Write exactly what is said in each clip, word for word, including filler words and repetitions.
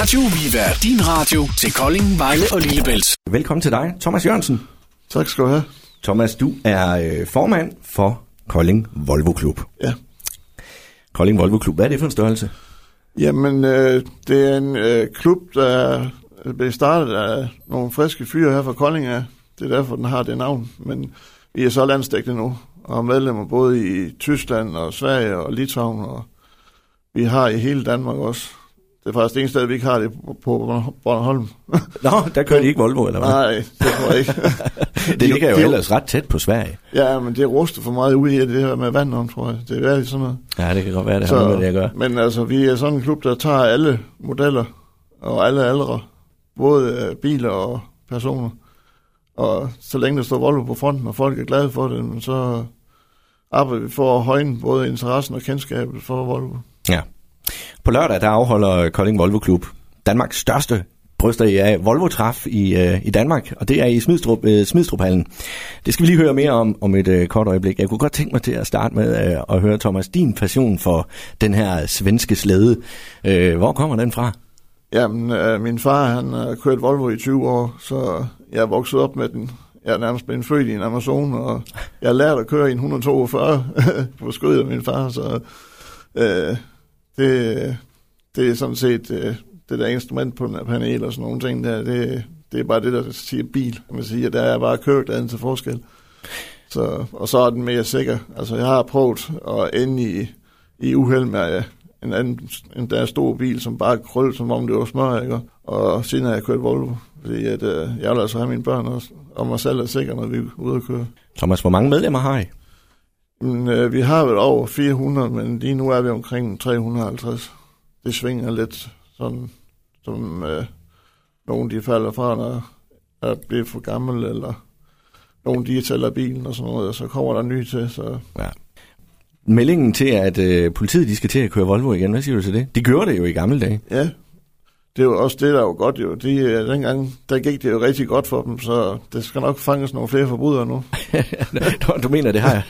Radio Viva, din radio til Kolding, Vejle og Lillebælt. Velkommen til dig, Thomas Jørgensen. Tak skal du have. Thomas, du er øh, formand for Kolding Volvo Klub. Ja. Kolding Volvo Klub, hvad er det for en størrelse? Jamen, øh, det er en øh, klub, der blev startet af nogle friske fyre her fra Kolding. Ja. Det er derfor, den har det navn. Men vi er så landsdækkende nu, og er medlemmer både i Tyskland og Sverige og Litauen, og vi har i hele Danmark også. Det er faktisk det eneste sted, vi ikke har det på Bornholm. Nå, der kører de ikke Volvo, eller hvad? Nej, det tror jeg ikke. det de, ligger jo de, ellers ret tæt på Sverige. Ja, men det ruster for meget ud i det her med vand om, tror jeg. Det er værdigt sådan noget. Ja, det kan godt være, det har noget med det at gøre. Men altså, vi er sådan en klub, der tager alle modeller og alle aldre, både biler og personer. Og så længe der står Volvo på fronten, og folk er glade for det, så arbejder vi for at højne både interessen og kendskabet for Volvo. Ja. På lørdag, der afholder Kolding Volvo Klub Danmarks største bryster i af Volvo-træf i, øh, i Danmark, og det er i Smidstrup, øh, Smidstrup Hallen. Det skal vi lige høre mere om om et øh, kort øjeblik. Jeg kunne godt tænke mig til at starte med øh, at høre, Thomas, din passion for den her svenske slæde. Øh, hvor kommer den fra? Jamen, øh, min far, han har kørt Volvo i tyve år, så jeg er vokset op med den. Jeg er nærmest blevet født i en Amazon, og jeg har lært at køre i en et hundrede og toogfyrre på skødet af min far, så... Øh, Det, det er sådan set det der instrument på den her panel og sådan nogle ting der, det, det er bare det, der siger bil, kan man sige, og der er bare kørepladen til forskel. Så, og så er den mere sikker. Altså, jeg har prøvet at ende i, i uheld med en anden, en der stor bil, som bare krøl, som om det var smør, ikke? Og siden har jeg kørt Volvo, fordi at, jeg vil altså have mine børn også, og mig selv er sikker, når vi er ude at køre. Thomas, hvor mange medlemmer har I? Vi har vel over fire hundrede, men lige nu er vi omkring tre hundrede og halvtreds. Det svinger lidt, sådan, som øh, nogen de falder fra, når er blevet for gammel, eller nogen de tæller bilen og sådan noget, og så kommer der nye til. Så. Ja. Meldingen til, at øh, politiet de skal til at køre Volvo igen, hvad siger du til det? De gjorde det jo i gamle dage. Ja, det er jo også det, der er jo godt jo. De, øh, dengang, der gik det jo rigtig godt for dem, så det skal nok fanges nogle flere forbrydere nu. Nå, du mener, det har jeg.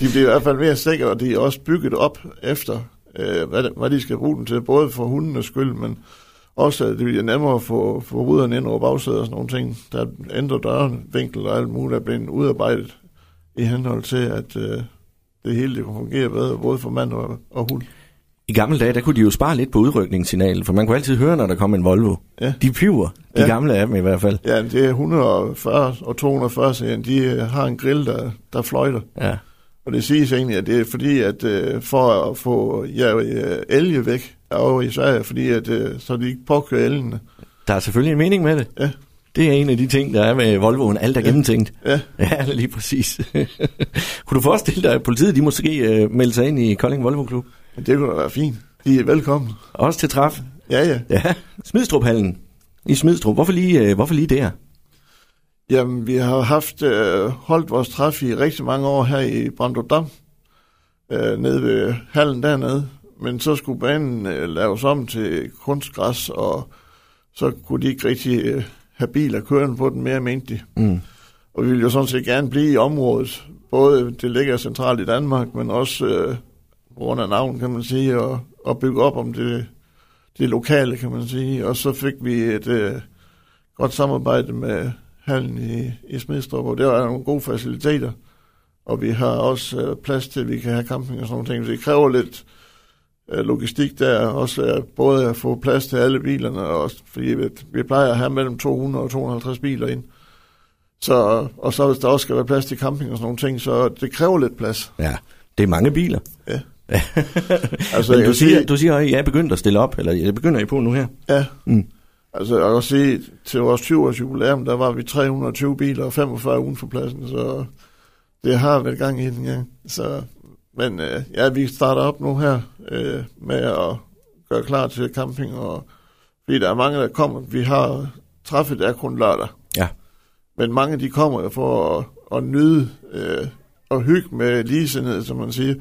De bliver i hvert fald mere sikre, og de er også bygget op efter, øh, hvad, hvad de skal bruge den til, både for hundenes skyld, men også, at det bliver nemmere at få forbryderne ind over bagsædet og sådan nogle ting. Der ændrer dørvinkel og alt muligt, der bliver udarbejdet i henhold til, at øh, det hele det fungerer bedre, både for mand og, og hund. I gamle dage, der kunne de jo spare lidt på udrykningssignalet, for man kunne altid høre, når der kom en Volvo. Ja. De piver, de ja. gamle af dem i hvert fald. Ja, det er et hundrede og fyrre og to hundrede og fyrre, de har en grill, der, der fløjter. Ja. Og det siges egentlig, at det er fordi, at for at få ja, elge væk, og især fordi, at, så de ikke påkører elgene. Der er selvfølgelig en mening med det. Ja. Det er en af de ting, der er med Volvoen, alt er ja. gennemtænkt. Ja. Ja, lige præcis. Kunne du forestille dig, at politiet de måske uh, melde sig ind i Kolding Volvo Klub? Det kunne da være fint. De er velkommen. Også til træf. Ja, ja. Ja. Smidstrup Hallen i Smidstrup. Hvorfor lige, hvorfor lige der? Jamen, vi har haft øh, holdt vores træf i rigtig mange år her i Brandt-Od-Damm, øh, nede ved hallen dernede. Men så skulle banen øh, laves om til kunstgræs, og så kunne de ikke rigtig øh, have biler kørende på den mere, mente de. Mm. Og vi ville jo sådan set gerne blive i området. Både det ligger centralt i Danmark, men også... Øh, grund af navn, kan man sige, og, og bygge op om det, det lokale, kan man sige. Og så fik vi et øh, godt samarbejde med hallen i, i Smidstrup, og der er nogle gode faciliteter, og vi har også øh, plads til, at vi kan have camping og sådan nogle ting. Så det kræver lidt øh, logistik der, også øh, både at få plads til alle bilerne, og også, fordi vi, vi plejer at have mellem to hundrede og to hundrede og halvtreds biler ind. Så, og så hvis der også skal være plads til camping og sådan nogle ting, så det kræver lidt plads. Ja, det er mange biler. Ja. Altså, men du siger, sige, du siger, at I er begyndt at stille op, eller jeg begynder I på nu her? Ja, mm. Altså jeg kan sige, til vores tyve års jubilæum, der var vi tre hundrede og tyve biler og femogfyrre uden for pladsen, så det har været gang i den gang. Så, men øh, ja, vi starter op nu her øh, med at gøre klar til camping, og, fordi der er mange, der kommer. Vi har træffet der kun lørdag, ja. Men mange de kommer for at, at nyde øh, og hygge med ligesindhed, som man siger.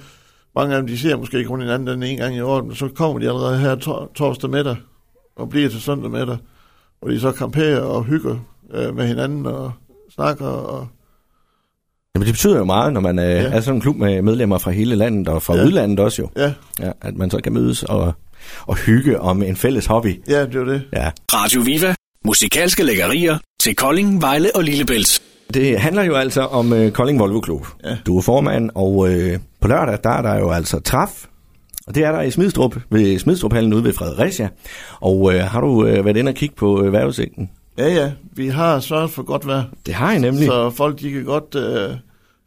Mange af dem, de ser måske kun hinanden den ene gang i året, men så kommer de allerede her tor- torsdag middag, og bliver til søndag middag, og de så kamperer og hygger øh, med hinanden og snakker. Og... Jamen, det betyder jo meget, når man øh, ja. er sådan en klub med medlemmer fra hele landet og fra ja. udlandet også jo, ja. Ja, at man så kan mødes og og hygge om en fælles hobby. Ja, det var det. Ja. Radio Viva. Musikalske lækkerier til Kolding, Vejle og Lillebælt. Det handler jo altså om øh, Kolding Volvo Klub. Ja. Du er formand, og øh, på lørdag, der er der jo altså træf. Og det er der i Smidstrup, ved Smidstrup Hallen ude ved Fredericia. Og øh, har du øh, været inde og kigge på øh, vejrudsigten? Ja, ja. Vi har sørget for godt vejr. Det har I nemlig. Så folk, de kan godt øh,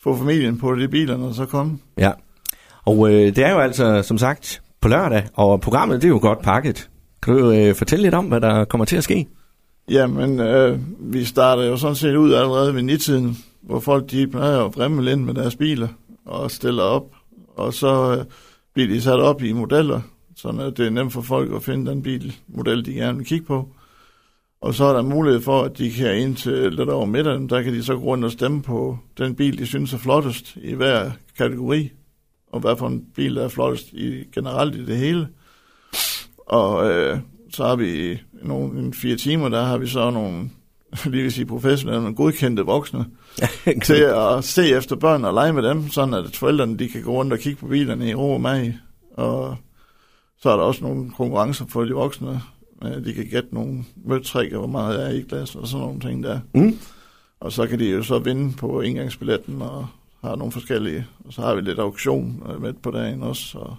få familien på de bilerne og så komme. Ja. Og øh, det er jo altså, som sagt, på lørdag, og programmet, det er jo godt pakket. Kan du øh, fortælle lidt om, hvad der kommer til at ske? Jamen, øh, vi starter jo sådan set ud allerede ved nittiden, hvor folk, de plejer at vremme ind med deres biler og stiller op. Og så øh, bliver de sat op i modeller, så det er nemt for folk at finde den bilmodel, de gerne vil kigge på. Og så er der mulighed for, at de kan ind til lidt over middagen, der kan de så gå rundt og stemme på den bil, de synes er flottest i hver kategori, og hvad for en bil, der er flottest i, generelt i det hele. Og øh, så har vi nogle en fire timer, der har vi så nogle, lige vil sige professionelle, nogle godkendte voksne, til at se efter børn og lege med dem, sådan at forældrene, de kan gå rundt og kigge på bilerne i ro og mag. Og så er der også nogle konkurrencer for de voksne. De kan gætte nogle mødtrækker, hvor meget der er i glas og sådan nogle ting der. Mm. Og så kan de jo så vinde på indgangsbilletten og har nogle forskellige. Og så har vi lidt auktion med på dagen også. Og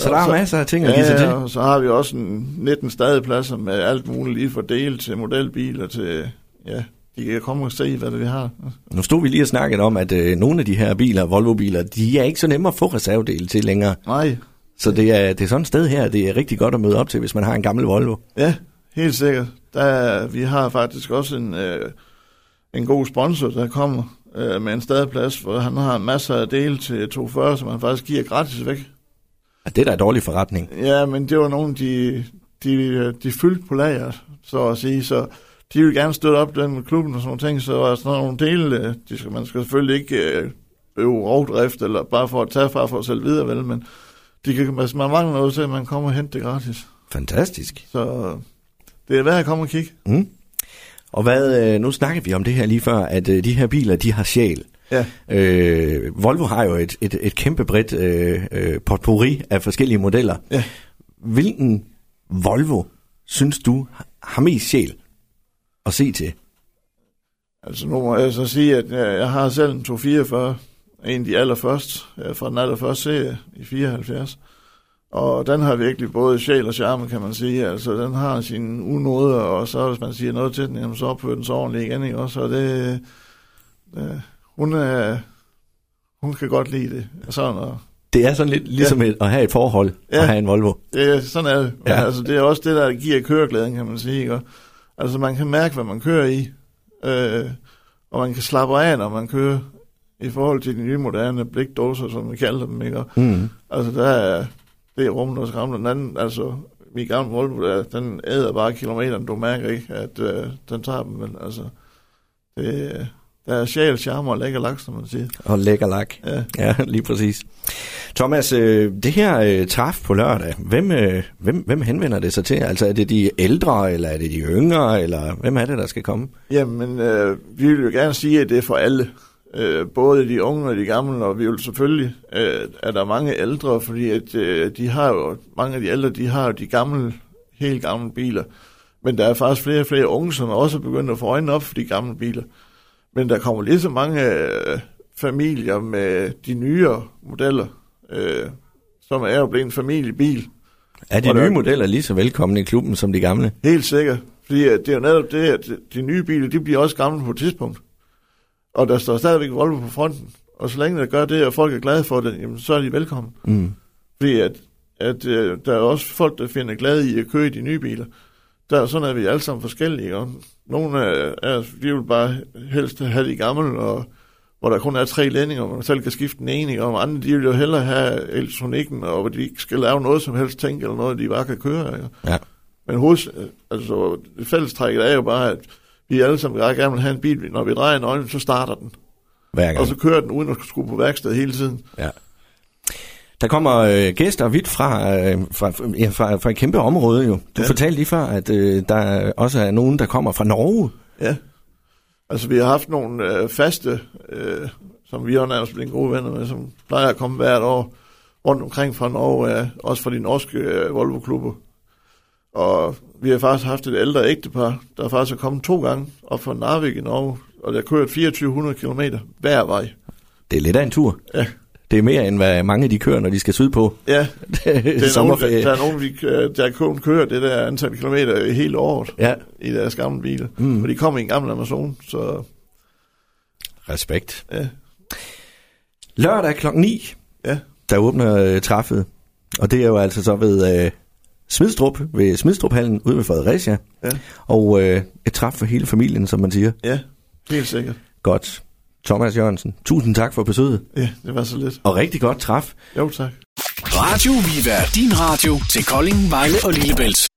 så der er så, masser af ting at give sig til. Ja, og så har vi også en nitten stadepladser med alt muligt lige fordelt til modelbiler til, ja, de kan komme og se, hvad det vi har. Nu stod vi lige og snakkede om, at øh, nogle af de her biler, Volvo-biler, de er ikke så nemme at få reservedele til længere. Nej. Så det er, det er sådan et sted her, det er rigtig godt at møde op til, hvis man har en gammel Volvo. Ja, helt sikkert. Der, vi har faktisk også en, øh, en god sponsor, der kommer øh, med en stadeplads, hvor han har masser af dele til to fyrre, som han faktisk giver gratis væk. Ja, det er da en dårlig forretning. Ja, men det var nogen, de, de, de fyldte på lageret, så at sige. Så de vil gerne støtte op den med klubben og sådan nogle ting, så er sådan nogle dele, de skal, man skal selvfølgelig ikke øve rovdrift, eller bare for at tage fra for at sælge videre, vel, men de kan, hvis man mangler noget, så man kommer og henter det gratis. Fantastisk. Så det er værd at komme og kigge. Mm. Og hvad, nu snakker vi om det her lige før, at de her biler, de har sjæl. Ja. Øh, Volvo har jo et, et, et kæmpe bredt øh, potpourri af forskellige modeller. Ja. Hvilken Volvo synes du har mest sjæl at se til? Altså nu må jeg så sige, at jeg, jeg har selv en to fireogfyrre, en af de allerførste, fra den allerførste serie i fireoghalvfjerds. Og den har virkelig både sjæl og charme, kan man sige. Altså den har sine unoder, og så hvis man siger noget til den, jamen, så opfører den så ordentligt igen, ikke? Og så det... det Hun, øh, hun kan godt lide det. Sådan, og, det er sådan lidt ligesom ja. et, at have et forhold, ja. At have en Volvo. Ja, sådan er det. Ja. Altså, det er også det, der giver køreglæden, kan man sige. Ikke? Altså, man kan mærke, hvad man kører i, øh, og man kan slappe af, når man kører, i forhold til de nye moderne blikdåser, som vi kalder dem. Ikke? Mm. Altså, der er det rum, der skræmmer den anden. Altså, min gamle Volvo, der, den æder bare kilometeren, du mærker ikke, at øh, den tager dem. Men, altså, det der er sjæl, charme og lækker lak, som man siger. Og lækker lak. Ja. Ja, lige præcis. Thomas, det her træf på lørdag, hvem, hvem, hvem henvender det sig til? Altså er det de ældre, eller er det de yngre, eller hvem er det, der skal komme? Jamen, øh, vi vil jo gerne sige, at det er for alle. Øh, både de unge og de gamle, og vi vil selvfølgelig, øh, at der er mange ældre, fordi at, øh, de har jo, mange af de ældre, de har jo de gamle, helt gamle biler. Men der er faktisk flere og flere unge, som også er begyndt at få øjnene op for de gamle biler. Men der kommer lige så mange øh, familier med de nyere modeller, øh, som er jo blevet en familiebil. Er de nye der... modeller lige så velkomne i klubben som de gamle? Helt sikkert, fordi det er jo netop det, at de nye biler, de bliver også gamle på et tidspunkt. Og der står stadigvæk Volvo på fronten, og så længe der gør det, og folk er glade for det, jamen, så er de velkommen. Mm. Fordi at, at, øh, der er også folk, der finder glade i at køre de nye biler. Der, sådan er vi alle sammen forskellige, og nogle af os, de vil bare helst have de gamle, og hvor der kun er tre lændinger, og man selv kan skifte den ene, og andre, de vil jo hellere have elektronikken, og hvor de ikke skal lave noget som helst ting, eller noget, de bare kan køre. Ja. Men hos, altså, det fællestrækket er jo bare, at vi alle sammen gerne vil have en bil, når vi drejer en øjne, så starter den. Og så kører den, uden at skrue på værksted hele tiden. Ja. Der kommer øh, gæster vidt fra, øh, fra, ja, fra, fra et kæmpe område jo. Du ja. fortalte lige før, at øh, der også er nogen, der kommer fra Norge. Ja, altså vi har haft nogle øh, faste, øh, som vi har nærmest blevet gode venner med, som plejer at komme hvert år. rundt omkring fra Norge, også fra de norske Volvo-klubber. Og vi har faktisk haft et ældre ægtepar, der faktisk er kommet to gange op fra Narvik i Norge, og der kørt to tusind fire hundrede kilometer hver vej. Det er lidt af en tur. Ja. Det er mere, end hvad mange de kører, når de skal sydpå. Ja, der er nogen, der, er nogen, de, der kun kører det der antal kilometer hele året, ja, i deres gamle biler. Mm. Og de kommer i en gammel Amazon, så... Respekt. Ja. Lørdag klokken ni, ja, der åbner øh, træffet, og det er jo altså så ved øh, Smidstrup, ved Smidstrup Hallen ude ved Fredericia, ja, og øh, et træf for hele familien, som man siger. Ja, helt sikkert. Godt. Thomas Jørgensen, tusind tak for besøget. Ja, det var så lidt. Og rigtig godt træf. Jo, tak. Radio Viva, din radio til Kolding, Vejle og Lillebælt.